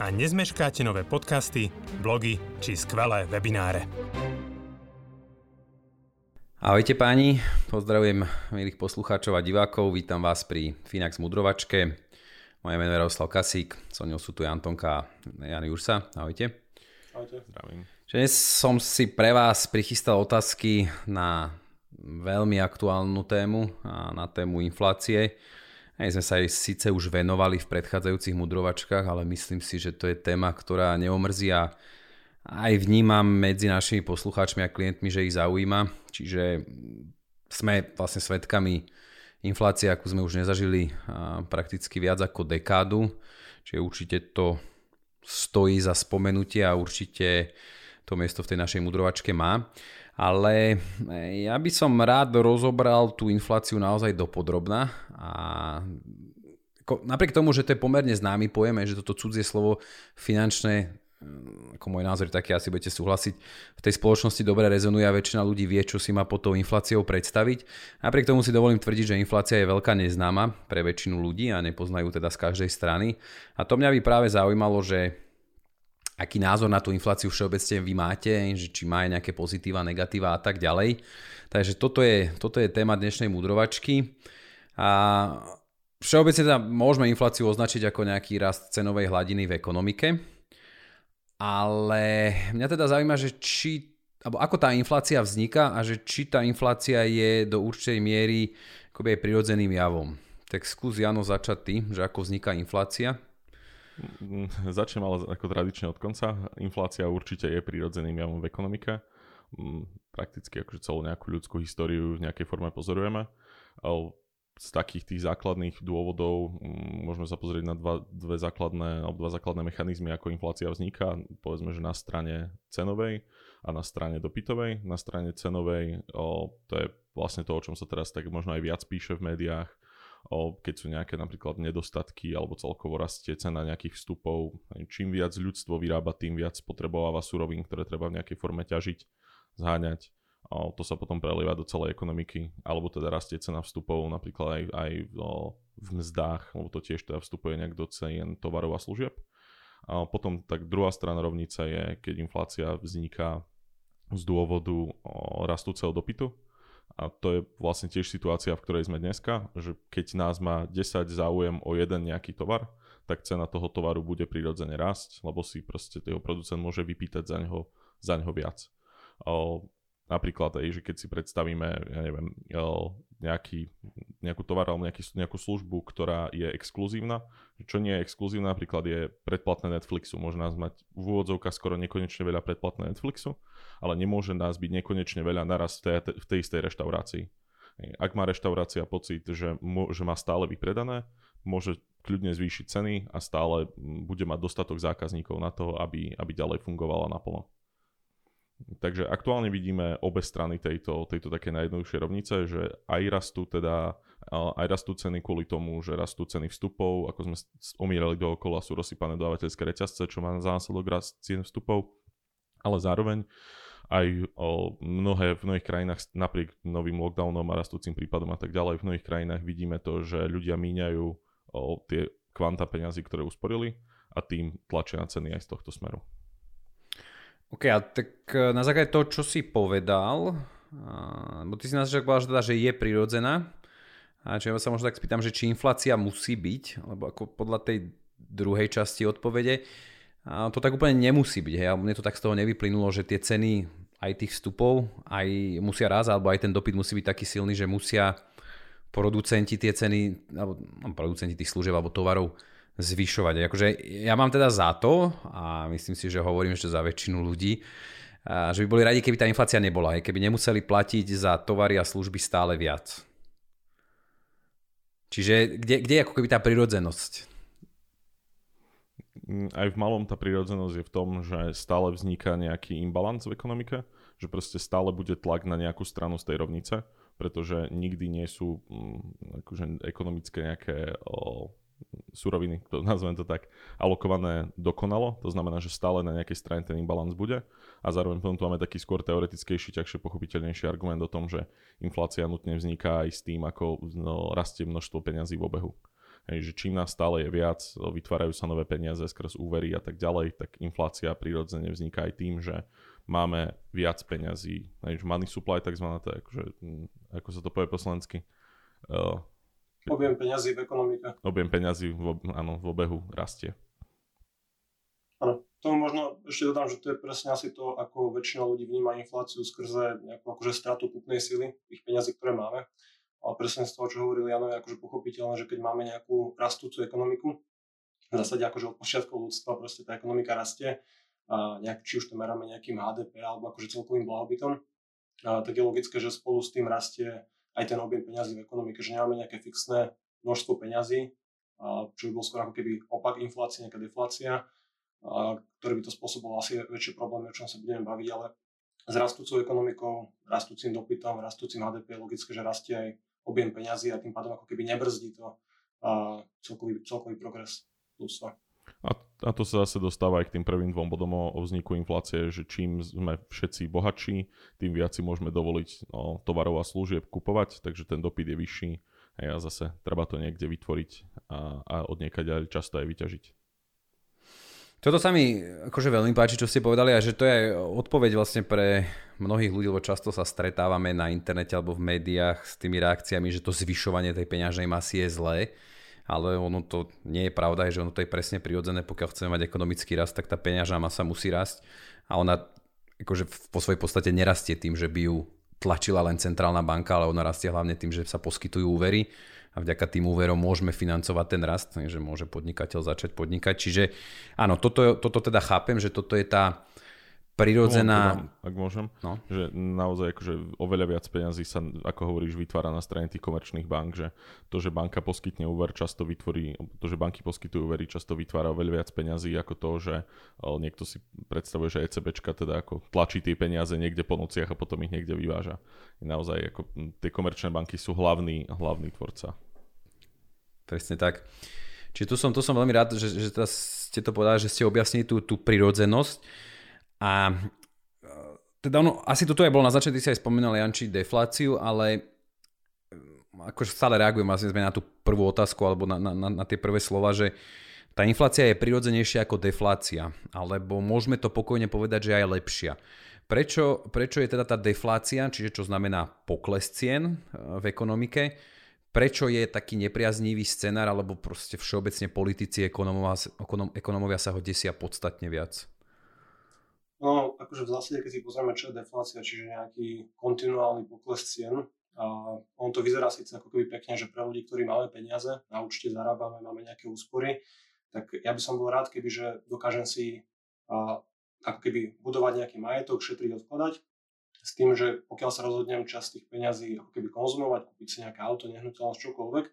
a nezmeškáte nové podcasty, blogy či skvelé webináre. Ahojte páni, pozdravujem milých poslucháčov a divákov, vítam vás pri Finax mudrovačke. Moje meno je Rostislav Kasík, so mnou sú tu Antonka a Ján Jursa. Ahojte. Ahojte. Zdravím. Dnes som si pre vás prichystal otázky na veľmi aktuálnu tému a na tému inflácie. My sme sa aj síce už venovali v predchádzajúcich mudrovačkách, ale myslím si, že to je téma, ktorá neomrzí a aj vnímam medzi našimi poslucháčmi a klientmi, že ich zaujíma. Čiže sme vlastne svedkami inflácie, akú sme už nezažili prakticky viac ako dekádu. Čiže určite to stojí za spomenutie a určite to miesto v tej našej mudrovačke má. Ale ja by som rád rozobral tú infláciu naozaj dopodrobna a napriek tomu, že to je pomerne známy pojem, že toto cudzie slovo finančné, ako môj názor taký, asi budete súhlasiť, v tej spoločnosti dobre rezonuje a väčšina ľudí vie, čo si má pod tou infláciou predstaviť. Napriek tomu si dovolím tvrdiť, že inflácia je veľká neznáma pre väčšinu ľudí a nepoznajú teda z každej strany. A to mňa by práve zaujímalo, že aký názor na tú infláciu všeobecne vy máte, že či má nejaké pozitíva, negatíva a tak ďalej. Takže toto je téma dnešnej mudrovačky. A všeobecne teda môžeme infláciu označiť ako nejaký rast cenovej hladiny v ekonomike. Ale mňa teda zaujíma, že či, alebo ako tá inflácia vzniká a že či tá inflácia je do určitej miery akoby aj prirodzeným javom. Tak skús, Jano, začať ty, že ako vzniká inflácia. Začnem ale ako tradične od konca. Inflácia určite je prirodzeným javom v ekonomike. Prakticky akože celú nejakú ľudskú históriu v nejakej forme pozorujeme. Z takých tých základných dôvodov môžeme sa pozrieť na dva základné mechanizmy, ako inflácia vzniká. Povedzme, že na strane cenovej a na strane dopytovej. Na strane cenovej, to je vlastne to, o čom sa teraz tak možno aj viac píše v médiách. Keď sú nejaké napríklad nedostatky alebo celkovo rastie cena nejakých vstupov. Čím viac ľudstvo vyrába, tým viac potrebováva surovín, ktoré treba v nejakej forme ťažiť, zháňať. To sa potom prelieva do celej ekonomiky, alebo teda rastie cena vstupov napríklad aj v mzdách, lebo to tiež teda vstupuje nejak do cien tovarov a služieb. A potom tak druhá strana rovnice je, keď inflácia vzniká z dôvodu rastúceho dopytu. A to je vlastne tiež situácia, v ktorej sme dneska, že keď nás má 10 záujem o jeden nejaký tovar, tak cena toho tovaru bude prirodzene rásť, lebo si proste jeho producent môže vypýtať za neho viac. Napríklad aj, že keď si predstavíme, ja neviem, nejakú tovar alebo nejakú službu, ktorá je exkluzívna. Čo nie je exkluzívna, napríklad je predplatné Netflixu. Môže nás mať v úvodzovkách skoro nekonečne veľa predplatné Netflixu, ale nemôže nás byť nekonečne veľa naraz v tej istej reštaurácii. Ak má reštaurácia pocit, že má stále vypredané, môže kľudne zvýšiť ceny a stále bude mať dostatok zákazníkov na to, aby ďalej fungovala naplno. Takže aktuálne vidíme obe strany tejto také najjednoduchšej rovnice, že aj rastú ceny kvôli tomu, že rastú ceny vstupov, ako sme omierali dookola, sú rozsypané dodávateľské reťazce, čo má za následok rast cien vstupov, ale zároveň aj v mnohých krajinách napriek novým lockdownom a rastúcim prípadom a tak ďalej, v mnohých krajinách vidíme to, že ľudia míňajú tie kvanta peňazí, ktoré usporili a tým tlačia na ceny aj z tohto smeru. OK, a tak na základe toho, čo si povedal, bo ty si nás povedal, že je prirodzená, a čo ja sa možno tak spýtam, že či inflácia musí byť, lebo ako podľa tej druhej časti odpovede, to tak úplne nemusí byť, hej, mne to tak z toho nevyplynulo, že tie ceny aj tých vstupov aj musia rásť, alebo aj ten dopyt musí byť taký silný, že musia producenti tie ceny, alebo producenti tých služieb alebo tovarov zvyšovať. Akože ja mám teda za to, a myslím si, že hovorím ešte za väčšinu ľudí, že by boli radi, keby tá inflácia nebola, keby nemuseli platiť za tovary a služby stále viac. Čiže kde je ako keby tá prirodzenosť? aj v malom tá prirodzenosť je v tom, že stále vzniká nejaký imbalans v ekonomike, že proste stále bude tlak na nejakú stranu z tej rovnice, pretože nikdy nie sú akože ekonomické nejaké suroviny, to nazvem to tak, alokované dokonalo, to znamená, že stále na nejakej strane ten imbalans bude a zároveň potom tu máme taký skôr teoretickejší, ťažšie pochopiteľnejší argument o tom, že inflácia nutne vzniká aj s tým, ako rastie množstvo peňazí v obehu. Hej, že čím nás stále je viac, vytvárajú sa nové peniaze skrz úvery a tak ďalej, tak inflácia prirodzene vzniká aj tým, že máme viac peňazí, hej, money supply takzvaná, ako sa to povie po slovensky, objem peňazí v ekonomike. Objem peňazí v obehu rastie. Áno, tomu možno ešte dodám, že to je presne asi to, ako väčšina ľudí vníma infláciu skrze nejakú akože stratu kúpnej sily, tých peňazí, ktoré máme. Ale presne z toho, čo hovoril Jano, je akože pochopiteľné, že keď máme nejakú rastúcu ekonomiku, v zásade akože od počiatkov ľudstva proste tá ekonomika rastie, a nejak, či už to meráme nejakým HDP alebo akože celkovým blahobytom, tak je logické, že spolu s tým rastie aj ten objem peňazí v ekonomike, že nemáme nejaké fixné množstvo peňazí, čo by bol skôr ako keby opak inflácie, nejaká deflácia, ktorý by to spôsobol asi väčšie problémy, o čom sa budeme baviť, ale s rastúcou ekonomikou, rastúcim dopytom, rastúcim HDP je logické, že rastie aj objem peňazí a tým pádom ako keby nebrzdí to celkový progres ľudstva. A to sa zase dostáva aj k tým prvým dvom bodom o vzniku inflácie, že čím sme všetci bohatší, tým viac si môžeme dovoliť tovarov a služieb kupovať, takže ten dopyt je vyšší a zase treba to niekde vytvoriť a odniekaď často aj vyťažiť. Toto sa mi akože veľmi páči, čo ste povedali, a že to je odpoveď vlastne pre mnohých ľudí, lebo často sa stretávame na internete alebo v médiách s tými reakciami, že to zvyšovanie tej peňažnej masy je zlé. Ale ono to nie je pravda, že ono to je presne prirodzené, pokiaľ chceme mať ekonomický rast, tak tá peňažná masa musí rásť a ona akože po svojej podstate nerastie tým, že by ju tlačila len centrálna banka, ale ona rastie hlavne tým, že sa poskytujú úvery a vďaka tým úverom môžeme financovať ten rast, takže môže podnikateľ začať podnikať. Čiže áno, toto teda chápem, že toto je tá prirodzená... Ak môžem, že naozaj akože oveľa viac peňazí sa, ako hovoríš, vytvára na strane tých komerčných bank, že to, že banka poskytne úver, často vytvorí, to, že banky poskytujú úvery, často vytvára oveľa viac peňazí ako to, že niekto si predstavuje, že ECBčka teda ako tlačí tie peniaze niekde po nociach a potom ich niekde vyváža. Naozaj ako tie komerčné banky sú hlavný tvorca. Presne tak. Čiže tu som veľmi rád, že teraz ste to povedali, že ste objasnili tú prirodzenosť. A teda ono, asi toto aj bolo na začiatku, si aj spomínal, Janči, defláciu, ale akože stále reagujem vlastne na tú prvú otázku alebo na tie prvé slova, že tá inflácia je prirodzenejšia ako deflácia, alebo môžeme to pokojne povedať, že aj lepšia. Prečo je teda tá deflácia, čiže čo znamená pokles cien v ekonomike, prečo je taký nepriaznivý scenár, alebo proste všeobecne politici, ekonomovia sa ho desia podstatne viac? No, akože v zásade, keď si pozrieme, čo je deflácia, čiže nejaký kontinuálny pokles cien, a on to vyzerá síce ako keby pekne, že pre ľudí, ktorí máme peniaze, na účte zarábame, máme nejaké úspory, tak ja by som bol rád, keby, že dokážem si ako keby budovať nejaký majetok, šetriť, odkladať, s tým, že pokiaľ sa rozhodnem časť tých peňazí ako keby konzumovať, kúpiť si nejaké auto, nehnuteľnosť, čokoľvek,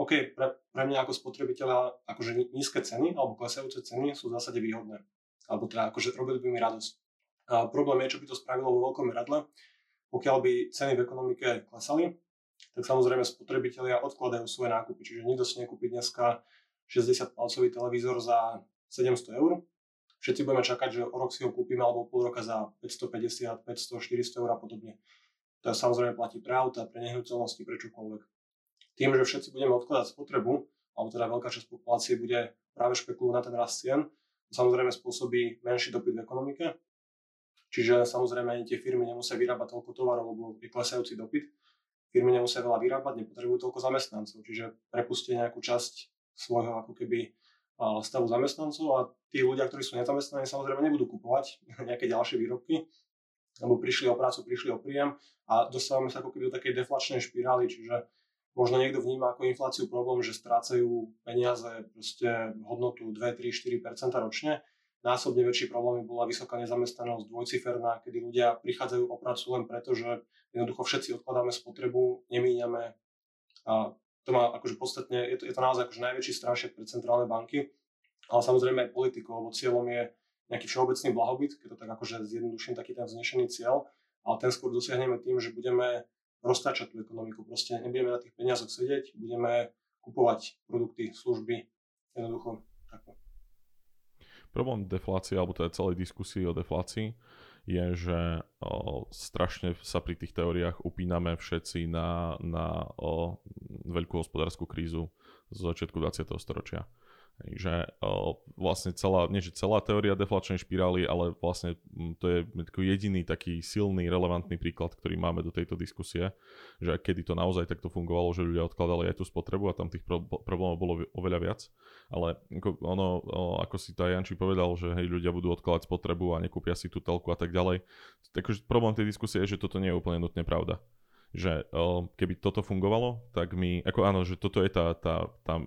OK, pre mňa ako spotrebiteľa akože nízke ceny alebo klesajúce ceny sú v zásade výhodné. Alebo teda akože robili by mi radosť. A problém je, čo by to spravilo vo veľkom meradle. Pokiaľ by ceny v ekonomike klesali, tak samozrejme spotrebitelia odkladajú svoje nákupy. Čiže nikto si nekúpi dneska 60-palcový televízor za 700 eur. Všetci budeme čakať, že o rok si ho kúpime alebo pol roka za 550, 500, 400 eur a podobne. To samozrejme platí pre auta, pre nehnuteľnosti, pre čokoľvek. Tým, že všetci budeme odkladať spotrebu, alebo teda veľká časť populácie bude práve špekulovať na ten rast cien, samozrejme spôsobí menší dopyt v ekonomike, čiže samozrejme ani tie firmy nemusia vyrábať toľko tovarov, lebo je klesajúci dopyt. Firmy nemusia veľa vyrábať, nepotrebujú toľko zamestnancov, čiže prepustia nejakú časť svojho ako keby stavu zamestnancov a tí ľudia, ktorí sú nezamestnaní, samozrejme nebudú kupovať nejaké ďalšie výrobky, lebo prišli o prácu, prišli o príjem a dostávame sa ako keby do takej deflačnej špirály, čiže možno niekto vníma ako infláciu problém, že strácajú peniaze proste hodnotu 2, 3, 4% ročne. Násobne väčší problém bola vysoká nezamestnanosť dvojciferná, kedy ľudia prichádzajú o prácu len preto, že jednoducho všetci odkladáme spotrebu, nemíňame. A to má akože podstatne, je to naozaj akože najväčší strašiak pre centrálne banky, ale samozrejme aj politikou, lebo cieľom je nejaký všeobecný blahobyt, keď to tak akože zjednoduším, taký ten vznešený cieľ, ale ten skôr dosiahneme tým, že budeme roztáčať tú ekonomiku, proste nebudeme na tých peniazoch sedieť, budeme kupovať produkty, služby, jednoducho takto. Problém deflácie, alebo to je celej diskusii o deflácii, je, že strašne sa pri tých teóriách upíname všetci na veľkú hospodárskú krízu z začiatku 20. storočia. Takže vlastne celá teória deflačnej špirály, ale vlastne to je jediný taký silný, relevantný príklad, ktorý máme do tejto diskusie, že kedy to naozaj takto fungovalo, že ľudia odkladali aj tú spotrebu a tam tých problémov bolo oveľa viac, ale ako si tá Janči povedal, že hej, ľudia budú odkladať spotrebu a nekúpia si tú telku a tak ďalej, takže problém tej diskusie je, že toto nie je úplne nutne pravda. Že keby toto fungovalo, tak my, ako áno, že toto je tá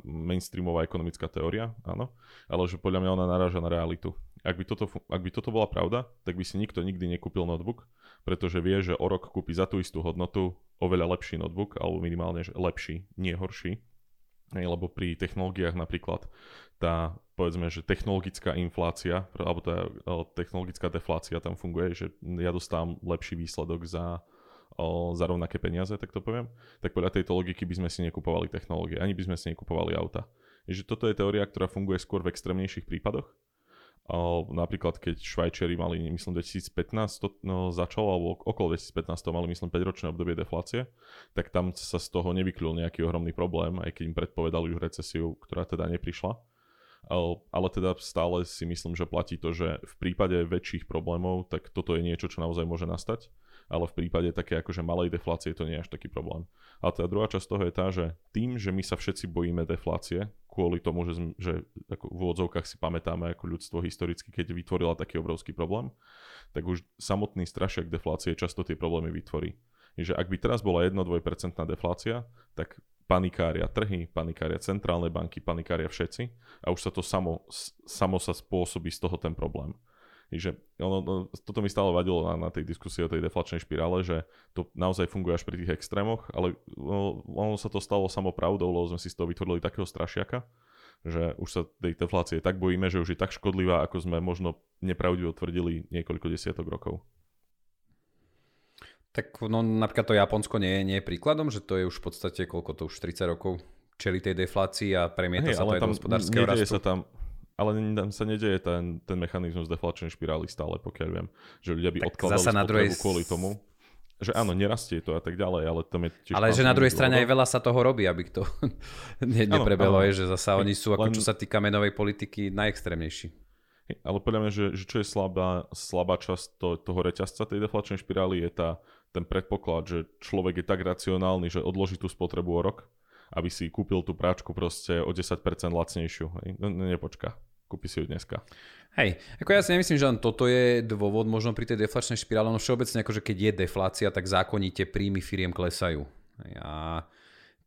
mainstreamová ekonomická teória, áno, ale že podľa mňa ona naráža na realitu. Ak by toto bola pravda, tak by si nikto nikdy nekúpil notebook, pretože vie, že o rok kúpi za tú istú hodnotu oveľa lepší notebook, alebo minimálne že lepší, nie horší. Lebo pri technológiách napríklad tá, povedzme, že technologická inflácia, alebo tá technologická deflácia tam funguje, že ja dostávam lepší výsledok za rovnaké peniaze, tak to poviem, tak podľa tejto logiky by sme si nekupovali technológie, ani by sme si nekupovali auta. Takže toto je teória, ktorá funguje skôr v extrémnejších prípadoch. Napríklad, keď Švajčiari mali, myslím, 2015 začalo, alebo okolo 2015 mali, myslím, 5-ročné obdobie deflácie, tak tam sa z toho nevyklil nejaký ohromný problém, aj keď im predpovedali už recesiu, ktorá teda neprišla. Ale teda stále si myslím, že platí to, že v prípade väčších problémov, tak toto je niečo, čo naozaj môže nastať. Ale v prípade také akože malej deflácie to nie je až taký problém. A tá druhá časť toho je tá, že tým, že my sa všetci bojíme deflácie, kvôli tomu, že ako v úvodzovkách si pamätáme ako ľudstvo historicky, keď vytvorila taký obrovský problém, tak už samotný strašiak deflácie často tie problémy vytvorí. Takže ak by teraz bola 1-2% deflácia, tak panikária trhy, panikária centrálne banky, panikária všetci a už sa to samo sa spôsobí z toho ten problém. Takže toto mi stále vadilo na tej diskusii o tej deflačnej špirále, že to naozaj funguje až pri tých extrémoch, ale ono sa to stalo samo pravdou, lebo sme si z toho vytvorili takého strašiaka, že už sa tej deflácie tak bojíme, že už je tak škodlivá, ako sme možno nepravdivo tvrdili niekoľko desiatok rokov. Tak no, napríklad to Japonsko nie je príkladom, že to je už v podstate, koľko to už 30 rokov čeli tej deflácii a premieta sa to aj do hospodárskeho rastu. Ale tam sa nedeje ten mechanizmus deflačnej špirály stále, pokiaľ viem, že ľudia by odkladali spotrebu kvôli tomu, že áno, nerastie to a tak ďalej, ale tam je tiež... Ale že na druhej strane aj veľa sa toho robí, aby to neprebelo, že zasa oni sú, ako čo sa týka menovej politiky, najextrémnejší. Ale podľa mňa, že čo je slabá časť toho reťazca tej deflačnej špirály, je ten predpoklad, že človek je tak racionálny, že odloží tú spotrebu o rok, aby si kúpil tú práčku proste o 10% lacnejšiu. Nepočká. Kúpi si ju dneska. Hej, ako ja si nemyslím, že len toto je dôvod možno pri tej deflačnej špirále, no všeobecne akože keď je deflácia, tak zákonite príjmy firiem klesajú. A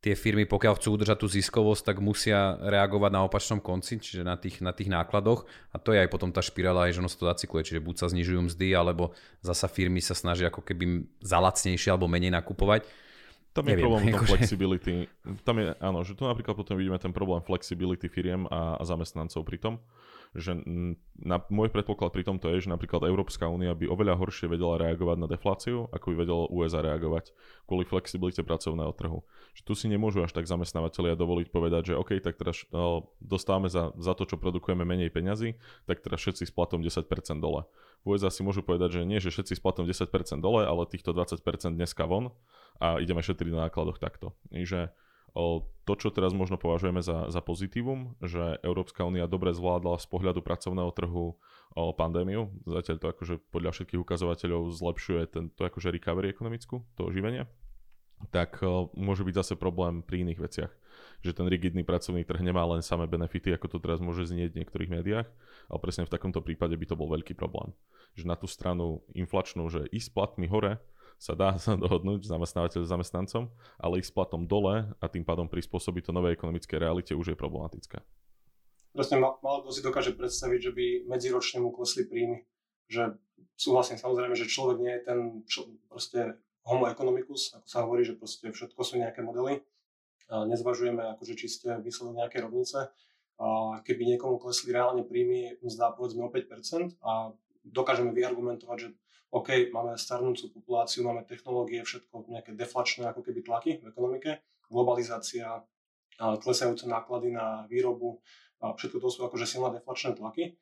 tie firmy, pokiaľ chcú udržať tú ziskovosť, tak musia reagovať na opačnom konci, čiže na tých nákladoch. A to je aj potom tá špirála, že ono sa to zacykluje, čiže buď sa znižujú mzdy, alebo zasa firmy sa snažia ako keby za lacnejšie alebo menej nakupovať. Tam je problém flexibility. Tam je, áno, že tu napríklad potom vidíme ten problém flexibility firiem a zamestnancov pri tom, že môj predpoklad pri tomto je, že napríklad Európska únia by oveľa horšie vedela reagovať na defláciu, ako by vedelo USA reagovať kvôli flexibilite pracovného trhu. Že tu si nemôžu až tak zamestnávateľia dovoliť povedať, že OK, tak teraz dostávame za to, čo produkujeme menej peňazí, tak teraz všetci s platom 10% dole. V USA si môžu povedať, že nie, že všetci s platom 10% dole, ale týchto 20% dneska von a ideme šetriť na nákladoch takto. Takže to, čo teraz možno považujeme za pozitívum, že Európska únia dobre zvládla z pohľadu pracovného trhu pandémiu, zatiaľ to akože podľa všetkých ukazovateľov zlepšuje to akože recovery ekonomickú, to oživenie, tak môže byť zase problém pri iných veciach. Že ten rigidný pracovný trh nemá len samé benefity, ako to teraz môže znieť v niektorých médiách, ale presne v takomto prípade by to bol veľký problém. Že na tú stranu inflačnú, že ísť platmi hore, sa dá dohodnúť zamestnávateľ s zamestnancom, ale ich s platom dole a tým pádom prispôsobiť to novej ekonomickej realite už je problematické. Presne, málo kto si dokáže predstaviť, že by medziročne mu klesli príjmy. Že súhlasím samozrejme, že človek nie je ten proste homo economicus, ako sa hovorí, že proste všetko sú nejaké modely. A nezvažujeme akože čiste výsledok nejakej rovnice. keby niekomu klesli reálne príjmy mzda povedzme o 5% a dokážeme vyargumentovať, že OK, máme starnúcu populáciu, máme technológie, všetko nejaké deflačné ako keby tlaky v ekonomike, globalizácia, klesajúce náklady na výrobu, všetko to sú akože silné deflačné tlaky.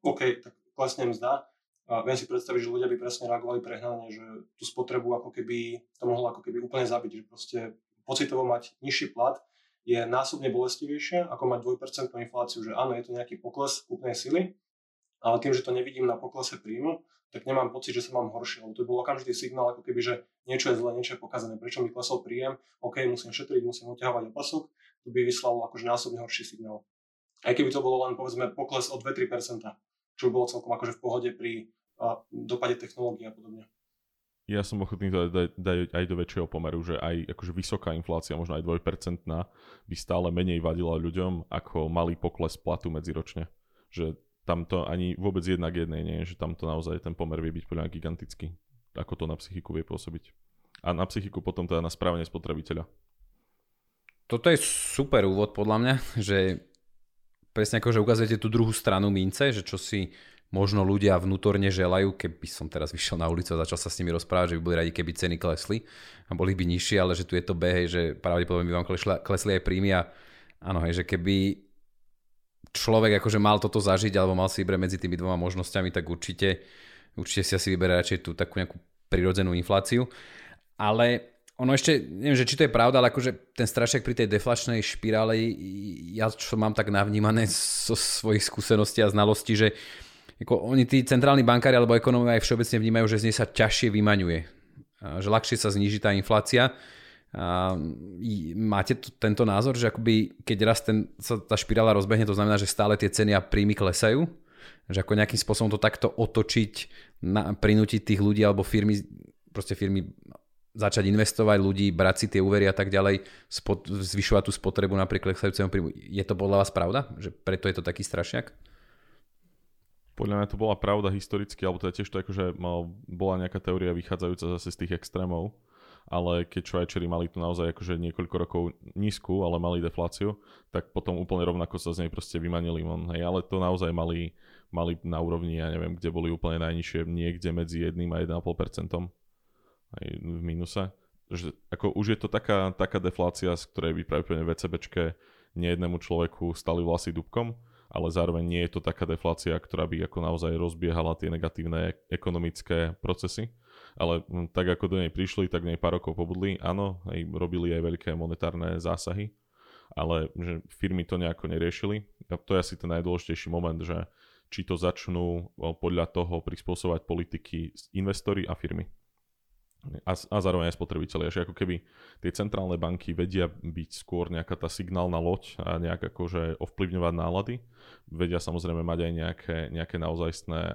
OK, tak klesne mzda. Viem si predstaviť, že ľudia by presne reagovali prehnane, že tú spotrebu ako keby to mohlo ako keby úplne zabiť, že proste pocitovo mať nižší plat je násobne bolestivejšie ako mať 2% infláciu, že áno, je to nejaký pokles kúpnej sily, ale tým, že to nevidím na poklese príjmu, tak nemám pocit, že sa mám horšie. Lebo to bol okamžitý signál, ako keby, že niečo je zle, niečo je pokazané. Prečo mi klesol príjem? OK, musím šetriť, musím odťahovať opasok. To by vyslalo akože násobne horší signál. Aj keby to bolo len povedzme pokles o 2-3%, čo bolo celkom akože v pohode pri dopade technológií a podobne. Ja som ochotný to dať aj do väčšieho pomeru, že aj akože vysoká inflácia, možno aj 2% by stále menej vadila ľuďom ako malý pokles platu medziročne. Že tamto ani vôbec jednak jednej nie, že tamto naozaj ten pomer vie byť podľa gigantický, ako to na psychiku vie pôsobiť. A na psychiku potom teda na správanie spotrebiteľa. Toto je super úvod podľa mňa, že presne ako, že ukazujete tú druhú stranu mince, že čo si možno ľudia vnútorne želajú, keby som teraz vyšiel na ulicu a začal sa s nimi rozprávať, že by boli radi, keby ceny klesli a boli by nižšie, ale že tu je to B, hej, že pravdepodobne by vám klesli aj príjmy a áno, hej, že keby človek akože mal toto zažiť alebo mal si vybrať medzi tými dvoma možnosťami, tak určite si asi vyberá radšej tú takú nejakú prirodzenú infláciu. Ale ono ešte, neviem, že či to je pravda, ale akože ten strašiak pri tej deflačnej špirále, ja čo mám tak navnímané zo svojich skúseností a znalostí, že ako oni tí centrálni bankári alebo ekonómovia aj všeobecne vnímajú, že z nej sa ťažšie vymaňuje. Že ľahšie sa zníži tá inflácia. A máte tento názor, že akoby keď raz sa tá špirála rozbehne, to znamená, že stále tie ceny a príjmy klesajú? Že ako nejakým spôsobom to takto otočiť, prinútiť tých ľudí alebo firmy začať investovať, ľudí brať si tie úvery a tak ďalej, zvyšovať tú spotrebu napriek klesajúcemu príjmu. Je to podľa vás pravda? Že preto je to taký strašiak? Podľa mňa to bola pravda historicky, alebo to je tiež to akože bola nejaká teória vychádzajúca zase z tých extrémov, ale keď Švajčiari mali tu naozaj akože niekoľko rokov nízku, ale mali defláciu, tak potom úplne rovnako sa z nej proste vymanili von. Hej, ale to naozaj mali na úrovni, ja neviem, kde boli úplne najnižšie, niekde medzi 1 a 1,5% aj v mínuse. Že, ako už je to taká deflácia, z ktorej by pravdepodobne VCBčke nejednému človeku stali vlasy dúbkom, ale zároveň nie je to taká deflácia, ktorá by ako naozaj rozbiehala tie negatívne ekonomické procesy. Ale tak ako do nej prišli, tak nej pár rokov pobudli. Áno, aj robili aj veľké monetárne zásahy, ale že firmy to nejako neriešili. A to je asi ten najdôležitejší moment, že či to začnú podľa toho prispôsobovať politiky investori a firmy. A zároveň aj spotrebitelia, že ako keby tie centrálne banky vedia byť skôr nejaká tá signálna loď a nejak akože ovplyvňovať nálady. Vedia samozrejme mať aj nejaké naozajstné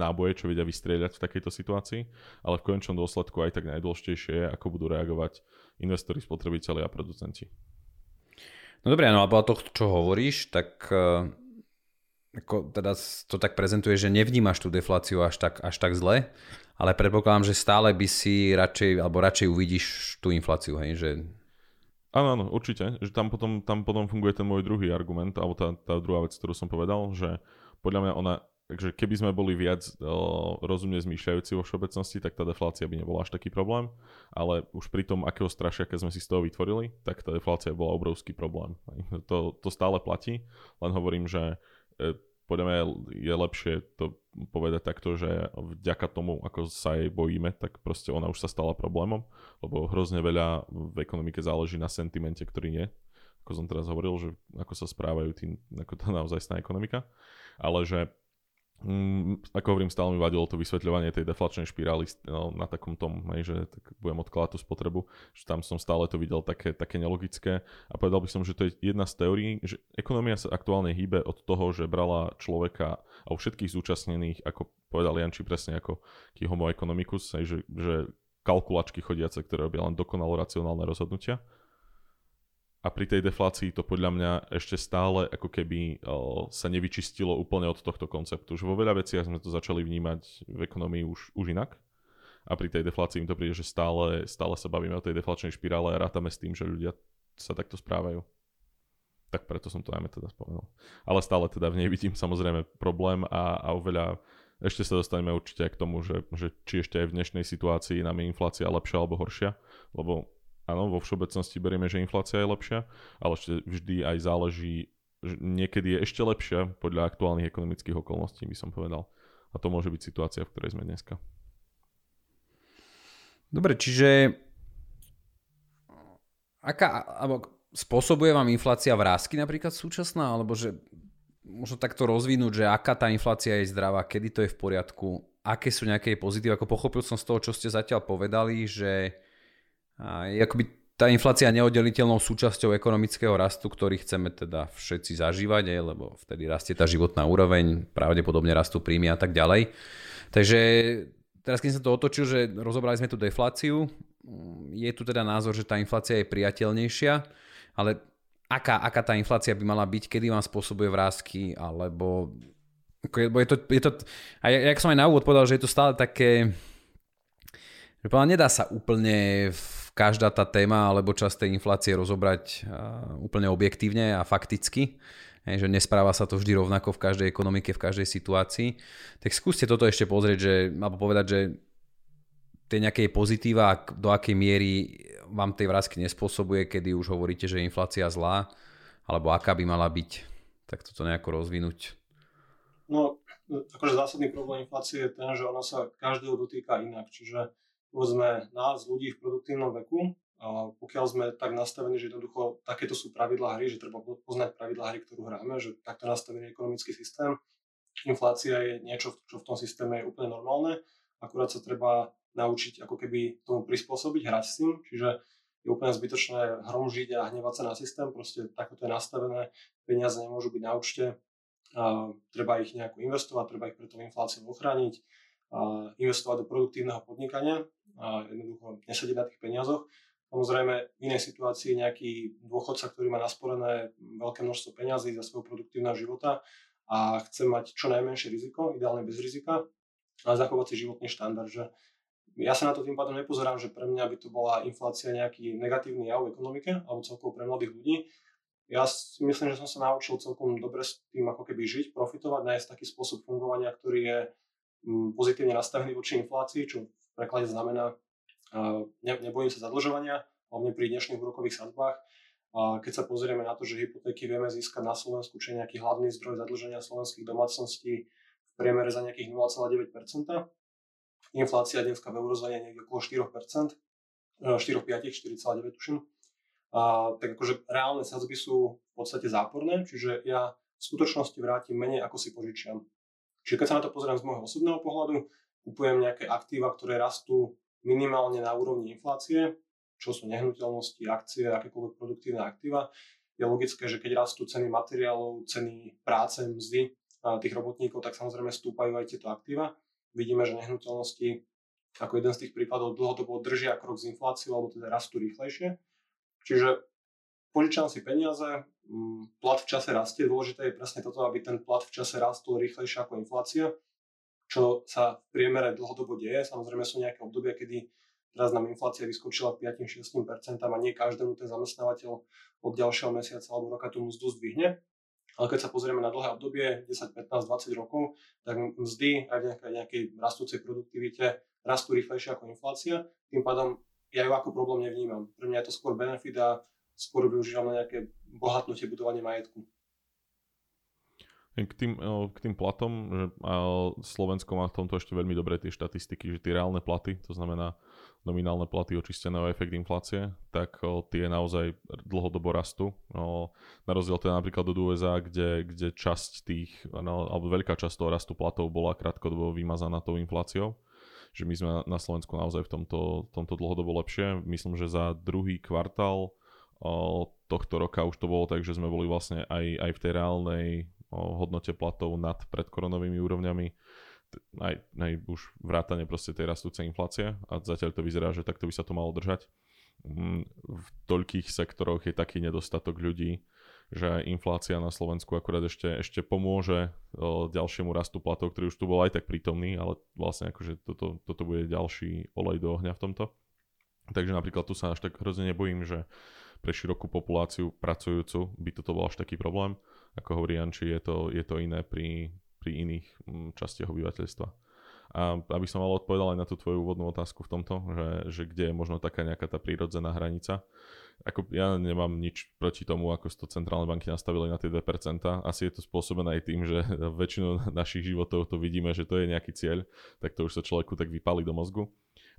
náboje, čo vedia vystrieľať v takejto situácii, ale v konečnom dôsledku aj tak najdôležitejšie je, ako budú reagovať investori, spotrebitelia a producenti. No dobré, no a po toho, čo hovoríš, tak ako teda to tak prezentuje, že nevnímaš tú defláciu až tak zle, ale predpokladám, že stále by si radšej uvidíš tú infláciu, hej, že... Áno, určite, že tam potom funguje ten môj druhý argument, alebo tá druhá vec, ktorú som povedal, že podľa mňa ona, takže keby sme boli viac rozumne zmýšľajúci vo všeobecnosti, tak tá deflácia by nebola až taký problém, ale už pri tom, akého strašiaka sme si z toho vytvorili, tak tá deflácia bola obrovský problém. To stále platí, len hovorím, že podľa mňa je lepšie to povedať takto, že vďaka tomu, ako sa jej bojíme, tak proste ona už sa stala problémom, lebo hrozne veľa v ekonomike záleží na sentimente, ktorý je, ako som teraz hovoril, že ako sa správajú tým, ako tá naozajstná ekonomika, ale že ako hovorím, stále mi vadilo to vysvetľovanie tej deflačnej špirály na takom tom, že tak budem odkladať tú spotrebu, že tam som stále to videl také nelogické a povedal by som, že to je jedna z teórií, že ekonomia sa aktuálne hýbe od toho, že brala človeka a všetkých zúčastnených, ako povedal Janči presne, ako homo economicus, že kalkulačky chodiace, ktoré robia len dokonalo racionálne rozhodnutia. A pri tej deflácii to podľa mňa ešte stále ako keby sa nevyčistilo úplne od tohto konceptu. Že vo veľa veciach sme to začali vnímať v ekonomii už inak. A pri tej deflácii mi to príde, že stále sa bavíme o tej deflačnej špirále a rátame s tým, že ľudia sa takto správajú. Tak preto som to najmä teda spomenul. Ale stále teda v nej vidím samozrejme problém a oveľa, ešte sa dostaneme určite k tomu, že či ešte aj v dnešnej situácii nám je inflácia lepšia alebo horšia, lebo áno, vo všeobecnosti berieme, že inflácia je lepšia, ale ešte vždy aj záleží, že niekedy je ešte lepšia podľa aktuálnych ekonomických okolností, by som povedal. A to môže byť situácia, v ktorej sme dneska. Dobre, čiže aká, alebo spôsobuje vám inflácia vrásky napríklad súčasná, alebo že možno takto rozvinúť, že aká tá inflácia je zdravá, kedy to je v poriadku, aké sú nejaké pozitív, ako pochopil som z toho, čo ste zatiaľ povedali, že akoby tá inflácia je neoddeliteľnou súčasťou ekonomického rastu, ktorý chceme teda všetci zažívať, lebo vtedy rastie tá životná úroveň, pravdepodobne rastú príjmy a tak ďalej. Takže teraz keď som to otočil, že rozobrali sme tú defláciu, je tu teda názor, že tá inflácia je priateľnejšia, ale aká tá inflácia by mala byť, kedy vám spôsobuje vrásky, alebo je to a jak som aj na úvod povedal, že je to stále také, že nedá sa úplne každá tá téma alebo časť tej inflácie rozobrať úplne objektívne a fakticky, že nespráva sa to vždy rovnako v každej ekonomike, v každej situácii. Tak skúste toto ešte pozrieť, že, alebo povedať, že tej nejakej pozitíva, do akej miery vám tej vrásky nespôsobuje, kedy už hovoríte, že je inflácia zlá, alebo aká by mala byť, tak toto nejako rozvinúť. No, akože zásadný problém inflácie je ten, že ona sa každého dotýka inak, čiže povedzme nás, ľudí v produktívnom veku, a pokiaľ sme tak nastavení, že jednoducho takéto sú pravidlá hry, že treba poznať pravidlá hry, ktorú hráme, že takto nastavený ekonomický systém, inflácia je niečo, čo v tom systéme je úplne normálne, akurát sa treba naučiť ako keby tomu prispôsobiť, hrať s tým, čiže je úplne zbytočné hromžiť a hnevať sa na systém, proste takto to je nastavené, peniaze nemôžu byť na účte, a treba ich nejako investovať, treba ich pred tou infláciou ochrániť, a investovať do produktívneho podnikania a jednoducho nesediť na tých peniazoch. Samozrejme, v inej situácii nejaký dôchodca, ktorý má nasporené veľké množstvo peňazí za svojho produktívneho života a chce mať čo najmenšie riziko, ideálne bez rizika, a zachovať si životný štandard. Že ja sa na to tým pádom nepozerám, že pre mňa by to bola inflácia nejaký negatívny jav v ekonomike alebo celkovo pre mladých ľudí. Ja si myslím, že som sa naučil celkom dobre s tým ako keby žiť, profitovať, nájsť taký spôsob fungovania, ktorý je pozitívne nastavený voči inflácii, čo v preklade znamená nebojím sa zadlžovania, hlavne pri dnešných úrokových sadzbách. Keď sa pozrieme na to, že hypotéky vieme získať na Slovensku, čo je nejaký hlavný zdroj zadlženia slovenských domácností v priemere za nejakých 0,9%. Inflácia dneska v eurozóne niekde okolo 4%, 4,9 tuším. Tak akože reálne sadzby sú v podstate záporné, čiže ja v skutočnosti vrátim menej, ako si požičiam. Čiže keď sa na to pozriem z môjho osobného pohľadu, kupujem nejaké aktíva, ktoré rastú minimálne na úrovni inflácie, čo sú nehnuteľnosti, akcie, akékoľvek produktívne aktíva. Je logické, že keď rastú ceny materiálov, ceny práce, mzdy tých robotníkov, tak samozrejme stúpajú aj tieto aktíva. Vidíme, že nehnuteľnosti ako jeden z tých príkladov dlhodobo držia krok s infláciou, alebo teda rastú rýchlejšie. Čiže požičam si peniaze, plat v čase rastie, dôležité je presne toto, aby ten plat v čase rastol rýchlejšie ako inflácia, čo sa v priemere dlhodobo deje. Samozrejme sú nejaké obdobia, kedy teraz nám inflácia vyskočila 5-6% a nie každému ten zamestnávateľ od ďalšieho mesiaca alebo roka tú mzdu zdvihne. Ale keď sa pozrieme na dlhé obdobie, 10, 15, 20 rokov, tak mzdy aj v nejakej rastúcej produktivite rastú rýchlejšie ako inflácia. Tým pádom ja ju ako problém nevnímam. Pre mňa je to skôr benefit a skôr využívam na nejaké bohatnutie, budovanie majetku. K tým platom, že Slovensko má v tomto ešte veľmi dobré tie štatistiky, že tie reálne platy, to znamená nominálne platy očistené o efekt inflácie, tak tie naozaj dlhodobo rastú. Na rozdiel teda napríklad do USA, kde časť tých, alebo veľká časť toho rastu platov bola krátkodobo vymazaná tou infláciou. Že my sme na Slovensku naozaj v tomto dlhodobo lepšie. Myslím, že za druhý kvartál tohto roka už to bolo tak, že sme boli vlastne aj v tej reálnej hodnote platov nad predkoronovými úrovňami, aj už vrátane proste tej rastúcej inflácie, a zatiaľ to vyzerá, že takto by sa to malo držať. V toľkých sektoroch je taký nedostatok ľudí, že inflácia na Slovensku akurát ešte pomôže ďalšiemu rastu platov, ktorý už tu bol aj tak prítomný, ale vlastne akože toto bude ďalší olej do ohňa v tomto. Takže napríklad tu sa až tak hrozne nebojím, že pre širokú populáciu pracujúcu by toto bol až taký problém. Ako hovorí Janči, je to iné pri iných častiach obyvateľstva. A aby som ale odpovedal aj na tú tvoju úvodnú otázku v tomto, že kde je možno taká nejaká tá prírodzená hranica. Ako ja nemám nič proti tomu, ako to centrálne banky nastavili na tie 2%. Asi je to spôsobené aj tým, že väčšinu našich životov to vidíme, že to je nejaký cieľ, tak to už sa človeku tak vypáli do mozgu.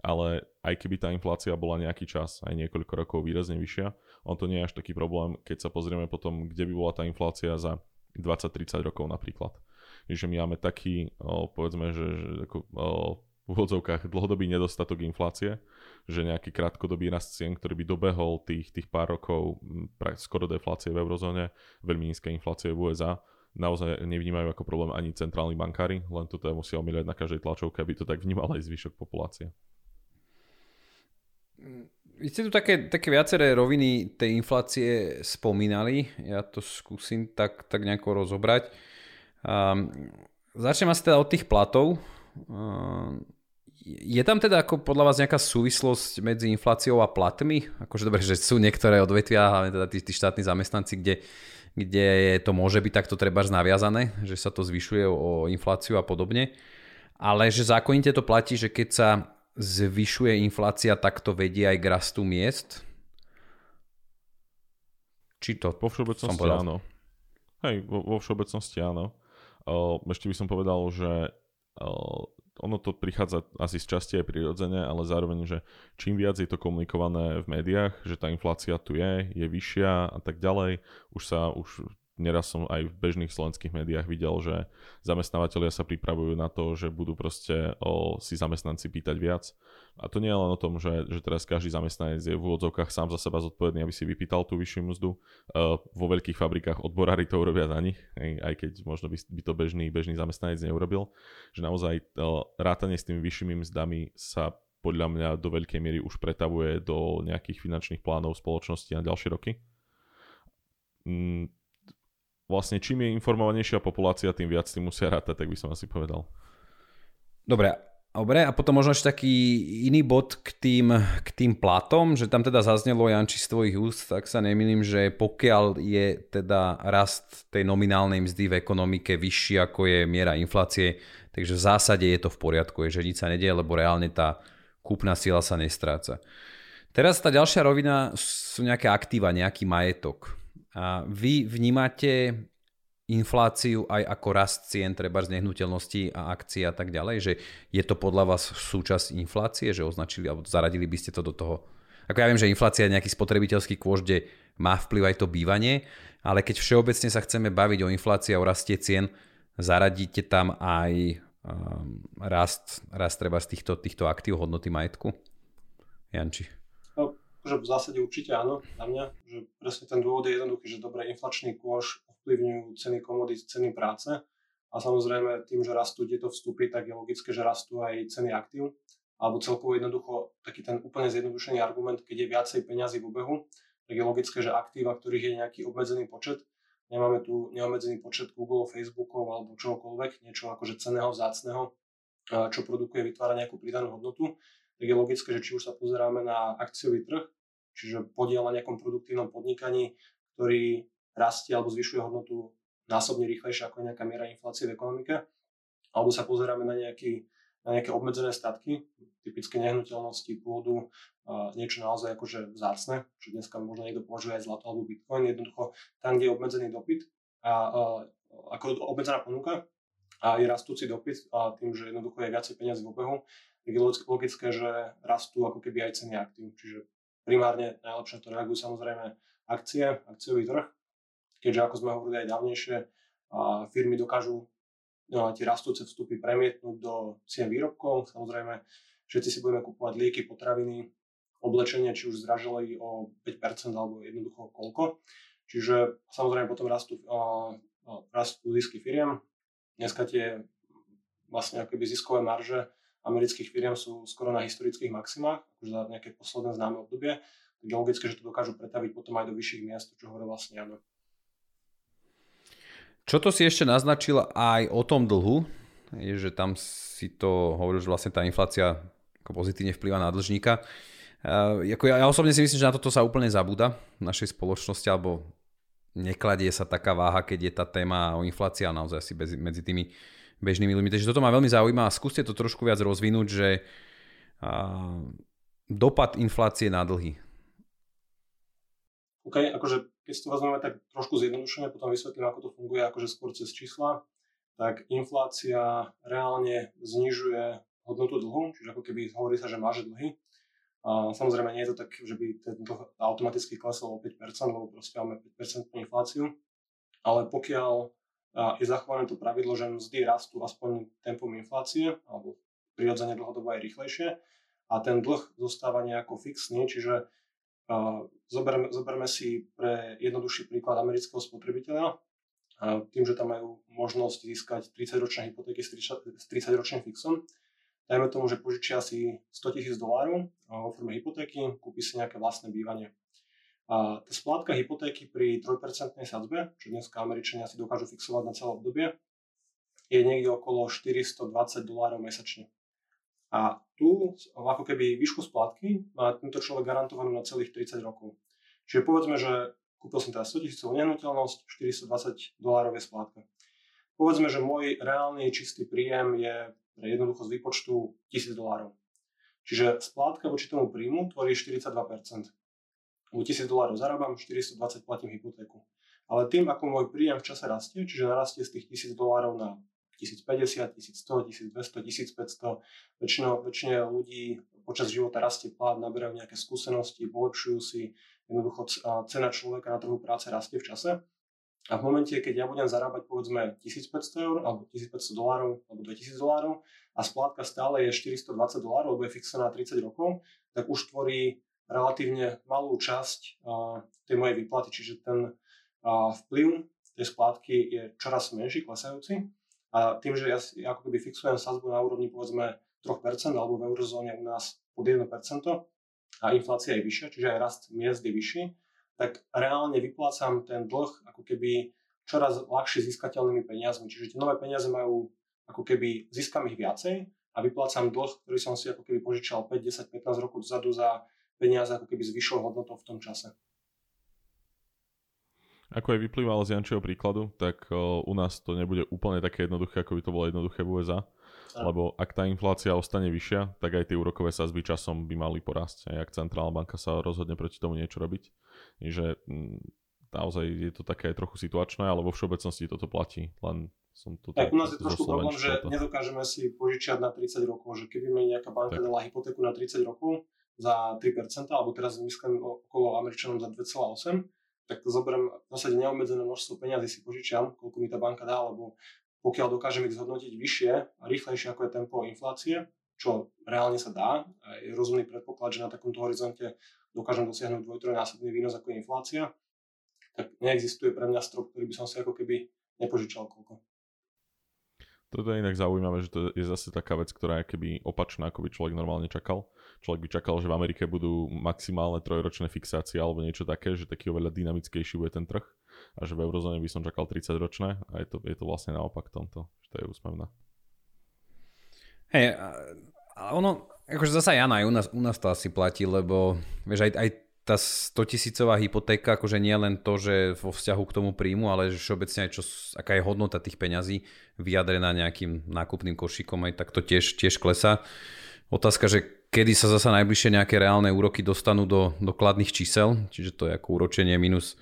Ale aj keby tá inflácia bola nejaký čas, aj niekoľko rokov výrazne vyššia, on to nie je až taký problém, keď sa pozrieme potom, kde by bola tá inflácia za 20-30 rokov napríklad. Že my máme taký, povedzme, že ako, v úvodzovkách dlhodobý nedostatok inflácie, že nejaký krátkodobý rast cien, ktorý by dobehol tých pár rokov skoro deflácie v eurozóne, veľmi nízka inflácia v USA, naozaj nevnímajú ako problém ani centrálni bankári, len to teda musia omieľať na každej tlačovke, aby to tak vnímal aj zvyšok populácie. Vy ste tu také viaceré roviny tej inflácie spomínali, ja to skúsim tak nejako rozobrať. Začnem asi teda od tých platov. Je tam teda ako podľa vás nejaká súvislosť medzi infláciou a platmi? Akože dobre, že sú niektoré odvetvia, teda tí štátni zamestnanci, kde to môže byť takto trebárs naviazané, že sa to zvyšuje o infláciu a podobne. Ale že zákonite to platí, že keď sa zvyšuje inflácia, tak to vedie aj k rastu miest? Či to po všeobecnosti áno. Hej, vo všeobecnosti áno. Ešte by som povedal, že ono to prichádza asi z časti aj prirodzene, ale zároveň, že čím viac je to komunikované v médiách, že tá inflácia tu je vyššia a tak ďalej, už neraz som aj v bežných slovenských médiách videl, že zamestnávateľia sa pripravujú na to, že budú proste si zamestnanci pýtať viac. A to nie je len o tom, že teraz každý zamestnanec je v úvodzovkách sám za seba zodpovedný, aby si vypýtal tú vyššiu mzdu. Vo veľkých fabrikách odborári to urobia za nich, aj keď možno by to bežný zamestnanec neurobil. Že naozaj rátanie s tými vyššími mzdami sa podľa mňa do veľkej miery už pretavuje do nejakých finančných plánov spoločnosti na ďalšie roky. Vlastne čím je informovanejšia populácia, tým viac si musia rátať, tak by som asi povedal. Dobre, a potom možno ešte taký iný bod k tým platom, že tam teda zaznelo, Janči, z tvojich úst, tak sa nemýlim, že pokiaľ je teda rast tej nominálnej mzdy v ekonomike vyšší, ako je miera inflácie, takže v zásade je to v poriadku, že nič sa nedieje, lebo reálne tá kúpna sila sa nestráca. Teraz tá ďalšia rovina sú nejaké aktíva, nejaký majetok. A vy vnímate infláciu aj ako rast cien, treba z nehnuteľností a akcií a tak ďalej, že je to podľa vás súčasť inflácie, že označili alebo zaradili by ste to do toho? Ako ja viem, že inflácia je nejaký spotrebiteľský kôš, kde má vplyv aj to bývanie, ale keď všeobecne sa chceme baviť o inflácii a o raste cien, zaradíte tam aj rast treba z týchto aktív, hodnoty majetku? Janči. Že v zásade určite áno, na mňa, že presne ten dôvod je jednoduchý, že dobre, inflačný kôš ovplyvňujú ceny komodít, ceny práce a samozrejme tým, že rastú tieto vstupy, tak je logické, že rastú aj ceny aktív, alebo celkovo jednoducho taký ten úplne zjednodušený argument, keď je viacej peňazí v obehu, tak je logické, že aktíva, ktorých je nejaký obmedzený počet, nemáme tu neobmedzený počet Google, Facebookov alebo čohokoľvek, niečo akože cenného, vzácneho, čo produkuje, vytvára nejakú pridanú hodnotu, tak je logické, že či už sa pozeráme na akciový trh, čiže podiel na nejakom produktívnom podnikaní, ktorý rastie alebo zvyšuje hodnotu násobne rýchlejšie ako je nejaká miera inflácie v ekonomike, alebo sa pozeráme na nejaké obmedzené statky, typické nehnuteľnosti, pôdu, niečo naozaj akože vzácne, čo dneska možno niekto považuje aj zlato alebo bitcoin, jednoducho tam, kde je obmedzený dopyt a ako obmedzená ponuka a je rastúci dopyt a tým, že jednoducho je viacej peniaz v obehu, tak je logické, že rastú ako keby aj ceny aktív. Čiže primárne najlepšie to reagujú samozrejme akcie, akciový trh, keďže ako sme hovorili aj dávnejšie, firmy dokážu tie rastúce vstupy premietnúť do cien výrobkov. Samozrejme, všetci si budeme kupovať lieky, potraviny, oblečenie, či už zdražili o 5% alebo jednoducho koľko. Čiže samozrejme potom rastú zisky firiem. Dneska tie vlastne akoby ziskové marže amerických firiem sú skoro na historických maximách, akože za nejaké posledné známe obdobie, tak je logické, že to dokážu pretaviť potom aj do vyšších miest, čo hovoril vlastne Jano. Čo to si ešte naznačil aj o tom dlhu, je, že tam si to hovoril, že vlastne tá inflácia ako pozitívne vplýva na dlžníka. Ja osobne si myslím, že na toto sa úplne zabúda v našej spoločnosti, alebo nekladie sa taká váha, keď je tá téma o inflácii a naozaj asi medzi tými bežnými ľuďmi. Takže toto ma veľmi zaujíma a skúste to trošku viac rozvinúť, že dopad inflácie na dlhy. OK, akože keď si to vezmeme tak trošku zjednodušene, potom vysvetlím, ako to funguje, akože skôr cez čísla, tak inflácia reálne znižuje hodnotu dlhu, čiže ako keby hovorí sa, že máže dlhy. A samozrejme nie je to tak, že by tento automaticky klesol o 5%, lebo proste máme 5% infláciu, ale pokiaľ je zachované to pravidlo, že mzdy rastú aspoň tempom inflácie, alebo prirodzene dlhodobo aj rýchlejšie a ten dlh zostáva nejako fixný, čiže zoberme si pre jednoduchší príklad amerického spotrebiteľa, tým, že tam majú možnosť získať 30-ročné hypotéky s 30-ročným fixom, dajme tomu, že požičia si $100,000 vo forme hypotéky, kúpi si nejaké vlastné bývanie. A tá splátka hypotéky pri 3% sadzbe, čo dneska Američania si dokážu fixovať na celé obdobie, je niekde okolo $420 mesačne. A tu ako keby výšku splátky má tento človek garantovanú na celých 30 rokov. Čiže povedzme, že kúpil som teda 100,000 nehnuteľnosť, $420 je splátka. Povedzme, že môj reálny čistý príjem je pre jednoduchosť výpočtu $1,000. Čiže splátka voči tomu príjmu tvorí 42%. U $1,000 zarábam, $420 platím hypotéku. Ale tým, ako môj príjem v čase rastie, čiže narastie z tých $1,000 na 1050, 1100, 1200, 1500, väčšine ľudí počas života rastie plát, naberajú nejaké skúsenosti, polepšujú si, jednoducho cena človeka na trhu práce rastie v čase. A v momente, keď ja budem zarábať povedzme $1,500 alebo $1,500 alebo $2,000 a splátka stále je $420, lebo je fixovaná 30 rokov, tak už tvorí relatívne malú časť tej mojej výplaty, čiže ten vplyv tej splátky je čoraz menší, klesajúci. A tým, že ja ako keby fixujem sadzbu na úrovni povedzme 3% alebo v eurozóne u nás pod 1% a inflácia je vyššia, čiže aj rast miest je vyšší, tak reálne vyplácam ten dlh ako keby čoraz ľahšie získateľnými peniazmi. Čiže tie nové peniaze majú ako keby, získam ich viacej a vyplácam dlh, ktorý som si ako keby požičal 5, 10, 15 rokov dozadu za peniaze ako keby s vyššou hodnotou v tom čase. Ako aj vyplývalo z Jančieho príkladu, tak u nás to nebude úplne také jednoduché, ako by to bolo jednoduché v USA. Lebo ak tá inflácia ostane vyššia, tak aj tie úrokové sadzby časom by mali porásť. Aj ak centrálna banka sa rozhodne proti tomu niečo robiť. Takže naozaj je to také trochu situačné, ale vo všeobecnosti toto platí. Len som to tak u nás je trošku problém, že nedokážeme si požičiať na 30 rokov. Že keby mi nejaká banka dala hypotéku na 30 rokov za 3%, alebo teraz myslím okolo Američanom za 2,8%, tak to zoberiem v zásade neobmedzené množstvo peňazí si požičiam, koľko mi tá banka dá, lebo pokiaľ dokážem ich zhodnotiť vyššie a rýchlejšie ako je tempo inflácie, čo reálne sa dá, je rozumný predpoklad, že na takomto horizonte dokážem dosiahnuť 2-3-násobný výnos ako je inflácia, tak neexistuje pre mňa strop, ktorý by som si ako keby nepožičal koľko. Toto je inak zaujímavé, že to je zase taká vec, ktorá je keby opačná, ako by človek normálne čakal. Človek by čakal, že v Amerike budú maximálne trojročné fixácie alebo niečo také, že taký oveľa dynamickejší bude ten trh a že v eurozóne by som čakal 30-ročné a je to vlastne naopak tomto, že to je úsmevné. Hej, ale ono, akože zasa Jana, aj u nás to asi platí, lebo vieš, aj tá 100,000-ová hypotéka, akože nie len to, že vo vzťahu k tomu príjmu, ale že všeobecne aj aká je hodnota tých peňazí vyjadrená nejakým nákupným košíkom, aj tak to tiež klesá. Otázka, že kedy sa zasa najbližšie nejaké reálne úroky dostanú do kladných čísel, čiže to je ako úročenie minus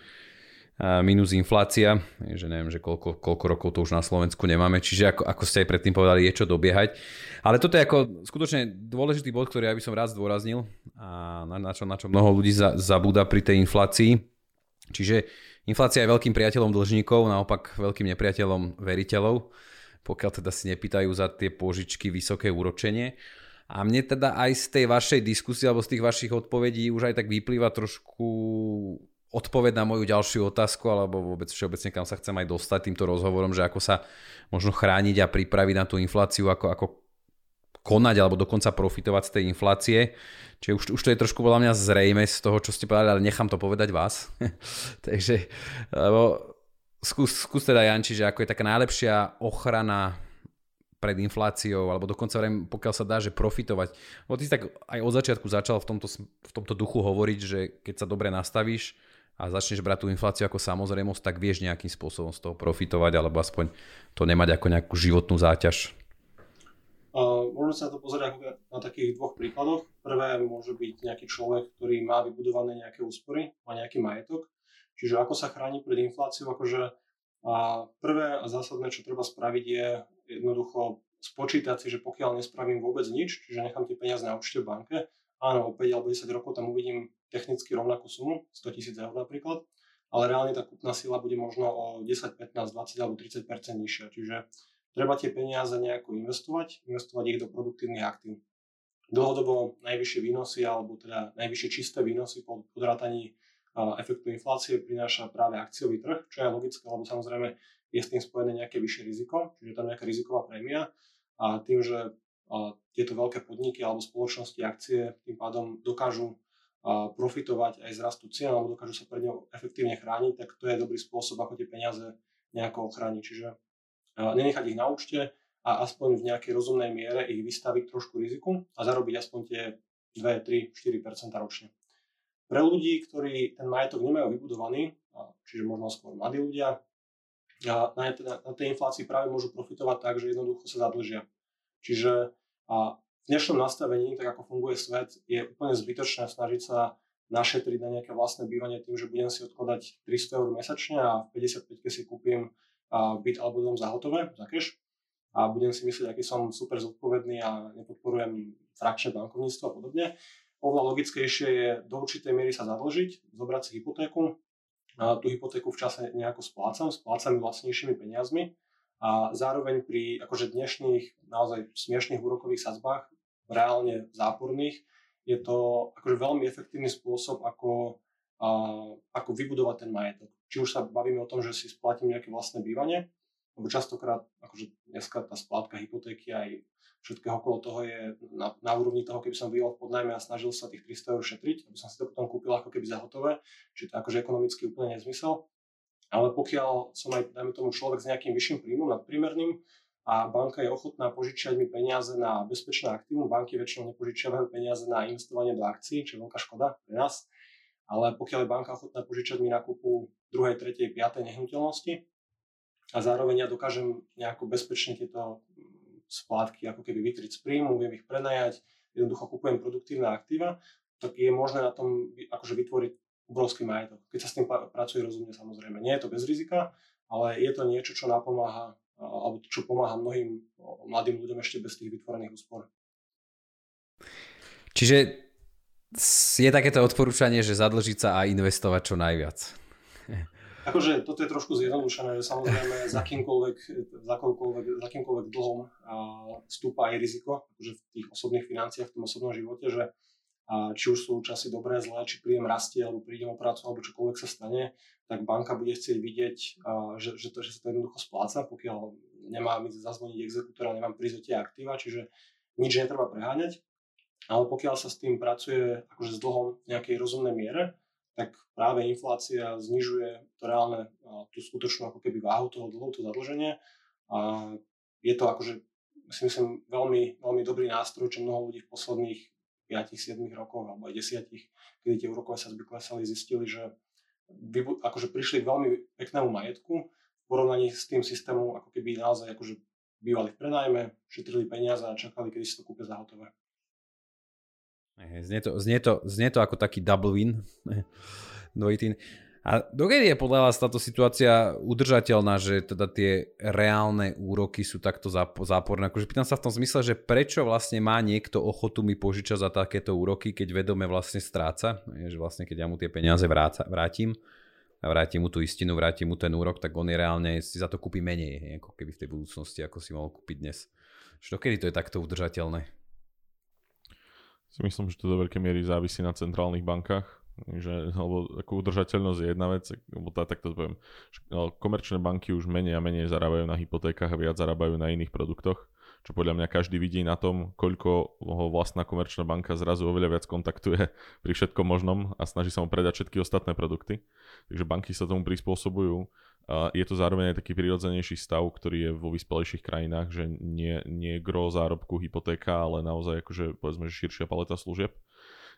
inflácia, že neviem, že koľko rokov to už na Slovensku nemáme, čiže ako ste aj predtým povedali, je čo dobiehať. Ale toto je ako skutočne dôležitý bod, ktorý ja by som rád zdôraznil a na čo mnoho ľudí zabúda pri tej inflácii. Čiže inflácia je veľkým priateľom dlžníkov, naopak veľkým nepriateľom veriteľov, pokiaľ teda si nepýtajú za tie pôžičky vysoké úročenie. A mne teda aj z tej vašej diskusie alebo z tých vašich odpovedí už aj tak vyplýva trošku odpoveď na moju ďalšiu otázku alebo vôbec všeobecne kam sa chcem aj dostať týmto rozhovorom, že ako sa možno chrániť a pripraviť na tú infláciu, ako konať alebo dokonca profitovať z tej inflácie. Čiže už to je trošku podľa mňa zrejme z toho, čo ste povedali, ale nechám to povedať vás. Takže skús teda Janči, že ako je taká najlepšia ochrana pred infláciou, alebo dokonca pokiaľ sa dá, že profitovať. Bo ty si tak aj od začiatku začal v tomto duchu hovoriť, že keď sa dobre nastavíš a začneš brať tú infláciu ako samozrejmosť, tak vieš nejakým spôsobom z toho profitovať, alebo aspoň to nemať ako nejakú životnú záťaž. Môžeme sa na to pozrieť na takých dvoch príkladoch. Prvé môže byť nejaký človek, ktorý má vybudované nejaké úspory, má nejaký majetok. Čiže ako sa chráni pred infláciou, akože prvé a zásadné, čo treba spraviť, je jednoducho spočítať si, že pokiaľ nespravím vôbec nič, čiže nechám tie peniaze na účte v banke, áno, o 5 alebo 10 rokov tam uvidím technicky rovnakú sumu, 100 000 eur napríklad, ale reálne tá kúpna sila bude možno o 10, 15, 20 alebo 30% nižšia. Čiže treba tie peniaze nejako investovať ich do produktívnych aktív. Dlhodobo najvyššie výnosy, alebo teda najvyššie čisté výnosy po odrátaní efektu inflácie prináša práve akciový trh, čo je logické, lebo samozrejme je s tým spojené nejaké vyššie riziko, čiže tam nejaká riziková prémia a tým, že tieto veľké podniky alebo spoločnosti akcie tým pádom dokážu profitovať aj z rastu cien alebo dokážu sa pred ňou efektívne chrániť, tak to je dobrý spôsob, ako tie peniaze nejako ochrániť. Čiže nenechať ich na účte a aspoň v nejakej rozumnej miere ich vystaviť trošku riziku a zarobiť aspoň tie 2, 3, 4% ročne. Pre ľudí, ktorí ten majetok nemajú vybudovaný, čiže možno skôr mladí ľudia, na tej inflácii práve môžu profitovať tak, že jednoducho sa zadlžia. Čiže v dnešnom nastavení, tak ako funguje svet, je úplne zbytočné snažiť sa našetriť na nejaké vlastné bývanie tým, že budem si odkladať 300 eur mesačne a v 55-ke si kúpim byt alebo dom za hotové, za cash, a budem si myslieť, aký som super zodpovedný a nepodporujem frakčné bankovníctvo a podobne. Oveľa logickejšie je do určitej miery sa zadlžiť, zobrať si hypotéku, a tú hypotéku v čase nejako splácam vlastnejšími peniazmi a zároveň pri akože dnešných naozaj smiešných úrokových sadzbách, reálne záporných, je to akože veľmi efektívny spôsob, ako vybudovať ten majetok. Či už sa bavíme o tom, že si splatím nejaké vlastné bývanie, lebo častokrát akože dneska tá splátka hypotéky aj všetkého okolo toho je na úrovni toho, keby som býval v podnájme a snažil sa tých 300 eur šetriť, aby som si to potom kúpil ako keby za hotové, čiže to je akože ekonomicky úplne nezmysel. Ale pokiaľ som aj, dajme tomu, človek s nejakým vyšším príjmom, nadprimerným, a banka je ochotná požičiať mi peniaze na bezpečné aktívum, banky väčšinou nepožičiavajú peniaze na investovanie do akcií, čo je veľká škoda pre nás, ale pokiaľ je banka ochotná požičať mi na kúpu 2., 3., 5. nehnuteľnosti a zároveň ja dokážem nejako bezpečne tieto splátky ako keby vykryť z príjmu, viem ich prenajať, jednoducho kupujem produktívne aktíva, tak je možné na tom akože vytvoriť obrovský majetok, keď sa s tým pracuje rozumne, samozrejme. Nie je to bez rizika, ale je to niečo, čo napomáha, alebo čo pomáha mnohým mladým ľuďom ešte bez tých vytvorených úspor. Čiže je takéto odporúčanie, že zadlžiť sa a investovať čo najviac. Akože toto je trošku zjednodušené, že samozrejme za akýmkoľvek dlhom vstúpa aj riziko, akože v tých osobných financiách, v tom osobnom živote, že či už sú časy dobré, zlé, či príjem rastie, alebo prídem o prácu, alebo čokoľvek sa stane, tak banka bude chcieť vidieť, že sa to jednoducho spláca, pokiaľ nemá mi zazvoniť exekútora, nemám prísť do tie aktíva, čiže nič netreba preháňať. Ale pokiaľ sa s tým pracuje akože s dlhom v nejakej rozumnej miere, tak práve inflácia znižuje to reálne, tú skutočnú ako keby váhu toho dlhu, to zadlženie. A je to akože, si myslím, veľmi, veľmi dobrý nástroj, čo mnoho ľudí v posledných 5-7 rokoch alebo aj 10, kedy tie úrokové sadzby klesali, zistili, že akože prišli k veľmi peknému majetku v porovnaní s tým systémom, ako keby naozaj akože bývali v prenajme, šetrili peniaze a čakali, kedy si to kúpia za hotové. Znie to ako taký double win. Dvojitín. A dokedy je podľa vás táto situácia udržateľná, že teda tie reálne úroky sú takto záporné? Akože pýtam sa v tom zmysle, že prečo vlastne má niekto ochotu mi požičať za takéto úroky, keď vedome vlastne stráca? Že vlastne keď ja mu tie peniaze vrátim a vrátim mu tú istinu, vrátim mu ten úrok, tak on je reálne si za to kúpi menej, ako keby v tej budúcnosti, ako si mohol kúpiť dnes. Že dokedy to je takto udržateľné? Si myslím, že to do veľkej miery závisí na centrálnych bankách, že, alebo ako udržateľnosť je jedna vec, alebo takto poviem, komerčné banky už menej a menej zarábajú na hypotékach a viac zarábajú na iných produktoch, čo podľa mňa každý vidí na tom, koľko ho vlastná komerčná banka zrazu oveľa viac kontaktuje pri všetkom možnom a snaží sa mu predať všetky ostatné produkty. Takže banky sa tomu prispôsobujú. Je to zároveň aj taký prirodzenejší stav, ktorý je vo vyspelejších krajinách, že nie je gro zárobku hypotéka, ale naozaj akože, povedzme, že širšia paleta služieb.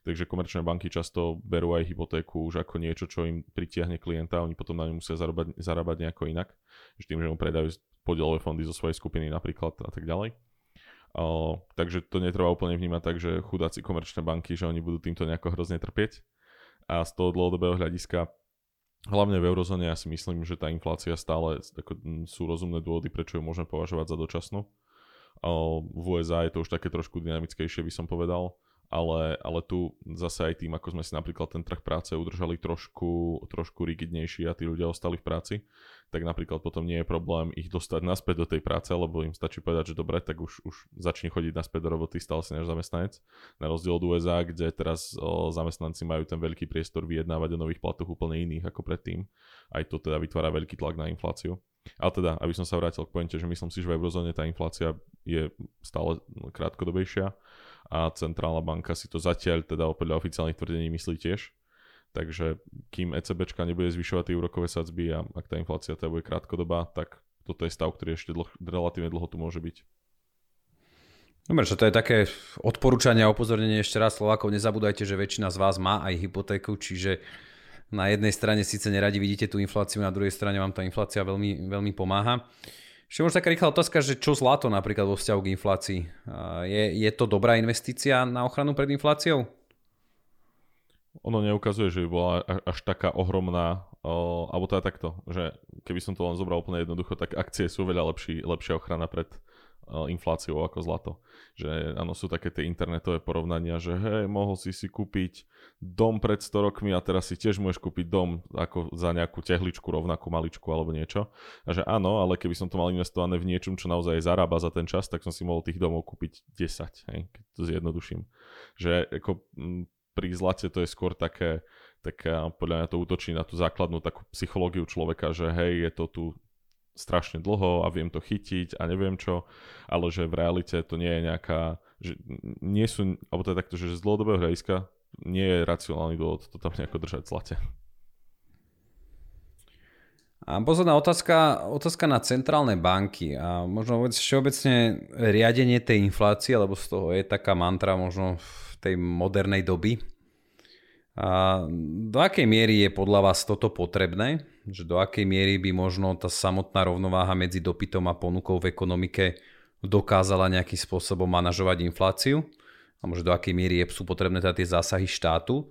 Takže komerčné banky často berú aj hypotéku už ako niečo, čo im pritiahne klienta a oni potom na ňu musia zarábať nejako inak. Tým, že mu predajú podielové fondy zo svojej skupiny napríklad a tak ďalej. Takže to netreba úplne vnímať tak, že chudáci komerčné banky, že oni budú týmto nejako hrozne trpieť. A z toho dlhodobého hľadiska, hlavne v eurozóne, ja si myslím, že tá inflácia stále sú rozumné dôvody, prečo ju môžeme považovať za dočasnú. V USA je to už také trošku dynamickejšie, by som povedal. Ale tu zase aj tým, ako sme si napríklad ten trh práce udržali trošku rigidnejší a tí ľudia ostali v práci, tak napríklad potom nie je problém ich dostať naspäť do tej práce, lebo im stačí povedať, že dobre, tak už začni chodiť naspäť do roboty, stal si náš zamestnanec. Na rozdiel od USA, kde teraz zamestnanci majú ten veľký priestor vyjednávať o nových platoch úplne iných ako predtým. Aj to teda vytvára veľký tlak na infláciu. Ale teda, aby som sa vrátil k pointe, že myslím si, že v eurozóne tá inflácia je stále krátkodobejšia. A centrálna banka si to zatiaľ, teda podľa oficiálnych tvrdení, myslí tiež. Takže kým ECBčka nebude zvyšovať tie úrokové sadzby a ak tá inflácia teda bude krátkodobá, tak toto je stav, ktorý ešte relatívne dlho tu môže byť. Dobre, čo to je také odporúčanie a upozornenie ešte raz Slovákov. Nezabúdajte, že väčšina z vás má aj hypotéku, čiže na jednej strane síce neradi vidíte tú infláciu, na druhej strane vám tá inflácia veľmi, veľmi pomáha. Ešte možno taká rýchla otázka, že čo zlato napríklad vo vzťahu k inflácii? Je to dobrá investícia na ochranu pred infláciou? Ono neukazuje, že by bola až taká ohromná, alebo teda takto, že keby som to len zobral úplne jednoducho, tak akcie sú veľa lepšia ochrana pred infláciou ako zlato. Že áno, sú také tie internetové porovnania, že hej, mohol si kúpiť dom pred 100 rokmi a teraz si tiež môžeš kúpiť dom ako za nejakú tehličku, rovnakú maličku alebo niečo. A že áno, ale keby som to mal investované v niečom, čo naozaj zarába za ten čas, tak som si mohol tých domov kúpiť 10, hej, keď to zjednoduším. Že ako pri zlate to je skôr také, tak podľa mňa to útočí na tú základnú takú psychológiu človeka, že hej, je to tu strašne dlho a viem to chytiť a neviem čo, ale že v realite to nie je nejaká, že nie sú, alebo to je takto, že z dlhodobého hľadiska nie je racionálny dôvod to tam nejako držať v zlate. A posledná otázka na centrálne banky a možno všeobecne riadenie tej inflácie, lebo z toho je taká mantra možno v tej modernej doby. A do akej miery je podľa vás toto potrebné? Že do akej miery by možno tá samotná rovnováha medzi dopytom a ponukou v ekonomike dokázala nejakým spôsobom manažovať infláciu? A možno do akej miery sú potrebné tie zásahy štátu?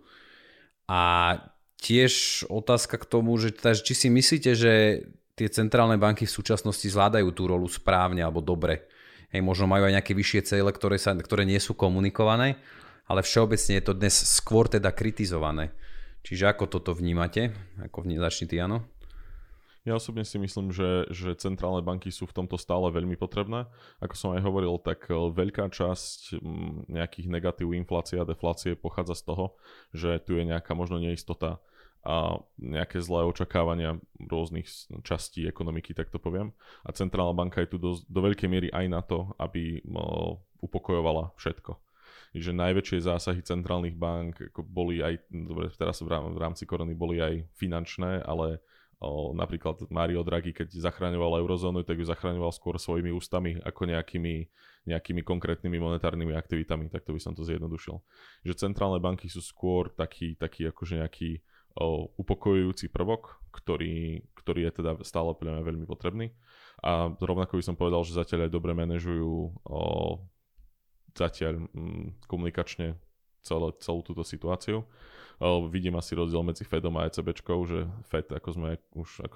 A tiež otázka k tomu, že či si myslíte, že tie centrálne banky v súčasnosti zvládajú tú rolu správne alebo dobre? Hej, možno majú aj nejaké vyššie ciele, ktoré nie sú komunikované, ale všeobecne je to dnes skôr teda kritizované. Čiže ako toto vnímate? Ako začni ty, Jano? Ja osobne si myslím, že centrálne banky sú v tomto stále veľmi potrebné. Ako som aj hovoril, tak veľká časť nejakých negatív inflácie a deflácie pochádza z toho, že tu je nejaká možno neistota a nejaké zlé očakávania rôznych častí ekonomiky, tak to poviem. A centrálna banka je tu do veľkej miery aj na to, aby upokojovala všetko. Že najväčšie zásahy centrálnych bank boli aj, dobre, teraz v rámci korony boli aj finančné, ale napríklad Mario Draghi, keď zachraňoval eurozónu, tak ju zachraňoval skôr svojimi ústami ako nejakými konkrétnymi monetárnymi aktivitami, tak to by som to zjednodušil. Že centrálne banky sú skôr taký akože nejaký upokojujúci prvok, ktorý je teda stále podľa mňa veľmi potrebný. A rovnako by som povedal, že zatiaľ aj dobre manažujú komunikačne celú túto situáciu. Vidím asi rozdiel medzi Fedom a ECBčkou, že Fed, ako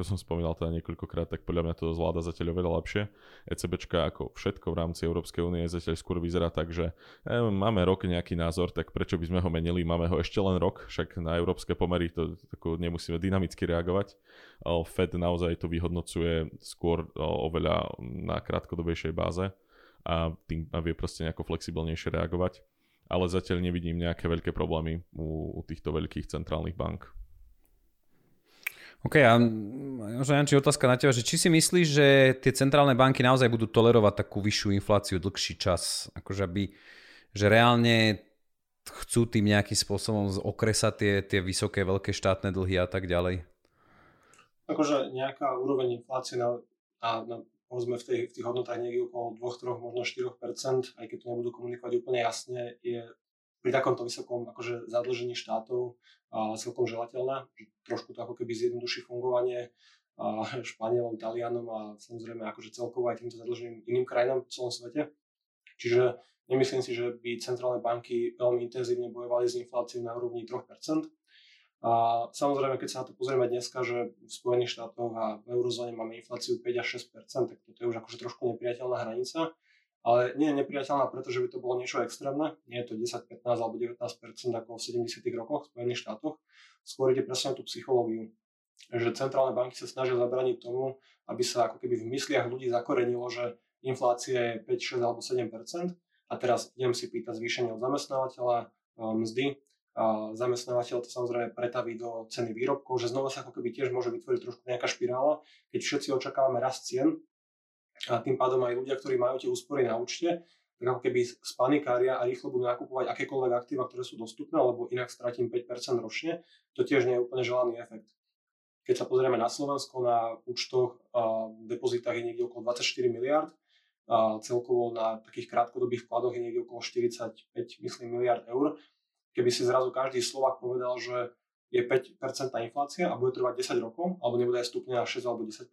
som spomínal teda niekoľkokrát, tak podľa mňa to zvláda zatiaľ oveľa lepšie. ECBčka ako všetko v rámci Európskej únie zatiaľ skôr vyzerá tak, že máme rok nejaký názor, tak prečo by sme ho menili, máme ho ešte len rok, však na európske pomery to nemusíme dynamicky reagovať. Fed naozaj to vyhodnocuje skôr oveľa na krátkodobejšej báze a vie proste nejako flexibilnejšie reagovať. Ale zatiaľ nevidím nejaké veľké problémy u týchto veľkých centrálnych bank. OK, a Janči, otázka na teba, že či si myslíš, že tie centrálne banky naozaj budú tolerovať takú vyššiu infláciu dlhší čas? Akože aby, že reálne chcú tým nejakým spôsobom okresať tie vysoké, veľké štátne dlhy a tak ďalej? Akože nejaká úroveň inflácie na povedzme v tých hodnotách niekde okolo 2-3, možno 4%, aj keď to nebudú komunikovať úplne jasne, je pri takomto vysokom akože zadlžení štátov celkom želateľná. Trošku to ako keby zjednoduší fungovanie Španielom, Talianom a samozrejme akože celkovo aj týmto zadlženým iným krajinám v celom svete. Čiže nemyslím si, že by centrálne banky veľmi intenzívne bojovali s infláciou na úrovni 3%. A samozrejme, keď sa na to pozrieme dneska, že v Spojených štátoch a v eurozóne máme infláciu 5 až 6%, tak to je už akože trošku nepriateľná hranica. Ale nie je nepriateľná, pretože by to bolo niečo extrémne. Nie je to 10, 15 alebo 19% ako v 70. rokoch v Spojených štátoch. Skôr ide presne tú psychológiu. Že centrálne banky sa snažia zabraniť tomu, aby sa ako keby v mysliach ľudí zakorenilo, že inflácia je 5, 6 alebo 7%. A teraz idem si pýtať zvýšenie od zamestnávateľa, mzdy. A zamestnávateľ to samozrejme pretaví do ceny výrobkov, že znova sa ako keby tiež môže vytvoriť trošku nejaká špirála, keď všetci očakávame rast cien. A tým pádom aj ľudia, ktorí majú tie úspory na účte, tak ako keby spanikária a rýchlo budú nakupovať akékoľvek aktíva, ktoré sú dostupné, lebo inak stratím 5% ročne, to tiež nie je úplne želaný efekt. Keď sa pozrieme na Slovensko, na účtoch a depozitách je niekde okolo 24 miliard, a celkovo na takých krátkodobých vkladoch je niekde okolo 45 miliard eur. Keby si zrazu každý Slovák povedal, že je 5% inflácia a bude trvať 10 rokov, alebo nebude aj stupňa 6 alebo 10%,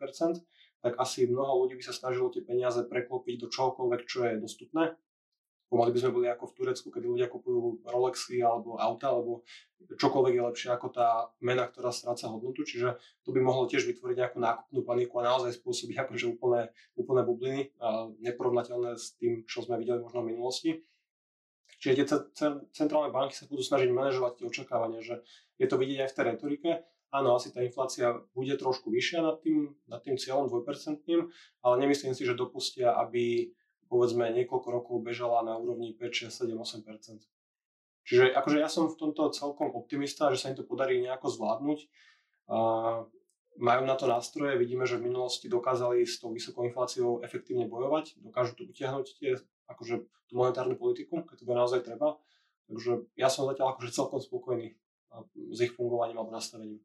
tak asi mnoho ľudí by sa snažilo tie peniaze preklopiť do čohokoľvek, čo je dostupné. Pomaly by sme boli ako v Turecku, kedy ľudia kupujú Rolexy alebo auta, alebo čokoľvek je lepšie ako tá mena, ktorá stráca hodnotu. Čiže to by mohlo tiež vytvoriť nejakú nákupnú paniku a naozaj spôsobiť akože úplné bubliny, neporovnateľné s tým, čo sme videli možno v minulosti. Čiže tie centrálne banky sa budú snažiť manažovať tie očakávania, že je to vidieť aj v tej retorike. Áno, asi tá inflácia bude trošku vyššia nad tým cieľom 2%, ale nemyslím si, že dopustia, aby povedzme niekoľko rokov bežala na úrovni 5, 6, 7, 8%. Čiže akože ja som v tomto celkom optimista, že sa im to podarí nejako zvládnuť. Majú na to nástroje, vidíme, že v minulosti dokázali s tou vysokou infláciou efektívne bojovať, dokážu to utiahnuť tie, akože tú monetárnu politiku, keď to bude naozaj treba. Takže ja som zatiaľ akože celkom spokojný s ich fungovaním alebo nastavením.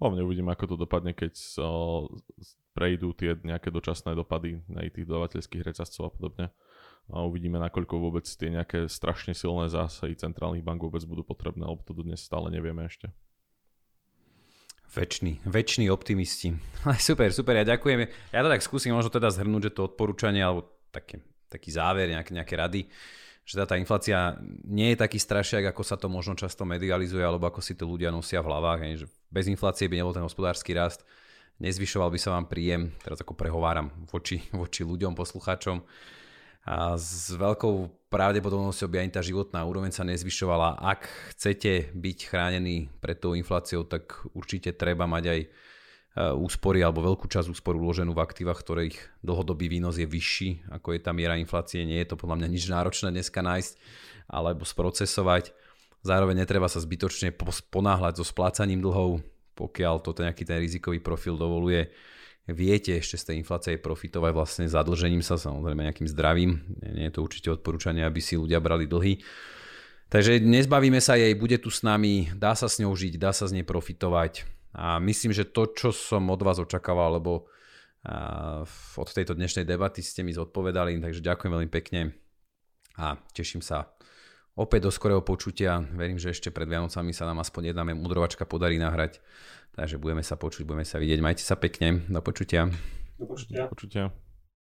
Hlavne uvidím, ako to dopadne, keď prejdú tie nejaké dočasné dopady na tých dodavateľských reťazcov a podobne. A uvidíme, nakoľko vôbec tie nejaké strašne silné zásahy centrálnych bank vôbec budú potrebné, lebo to dnes stále nevieme ešte. Večný optimisti. Super, ja ďakujem. Ja to tak skúsim možno teda zhrnúť, že to odporúčanie alebo taký záver, nejaké rady, že tá inflácia nie je taký strašiak, ako sa to možno často medializuje, alebo ako si to ľudia nosia v hlavách. Že bez inflácie by nebol ten hospodársky rast, nezvyšoval by sa vám príjem, teraz ako prehováram voči ľuďom, poslucháčom. A s veľkou pravdepodobnosťou by ani tá životná úroveň sa nezvyšovala. Ak chcete byť chránení pred tou infláciou, tak určite treba mať aj úspory alebo veľkú časť úspor uloženú v aktívach, ktorých dlhodobý výnos je vyšší, ako je tá miera inflácie. Nie je to podľa mňa nič náročné dneska nájsť alebo sprocesovať. Zároveň netreba sa zbytočne ponáhľať so splácaním dlhov, pokiaľ to nejaký ten rizikový profil dovoluje. Viete ešte z tej inflácie profitovať vlastne zadlžením sa, samozrejme nejakým zdravým. Nie je to určite odporúčanie, aby si ľudia brali dlhy. Takže nezbavíme sa jej, bude tu s nami, dá sa s ňou žiť, dá sa z nej profitovať. A myslím, že to, čo som od vás očakával, lebo od tejto dnešnej debaty ste mi zodpovedali, takže ďakujem veľmi pekne a teším sa opäť do skorého počutia. Verím, že ešte pred Vianocami sa nám aspoň jedna mudrovačka podarí nahrať. Takže budeme sa počuť, budeme sa vidieť. Majte sa pekne. Do počutia. Do počutia.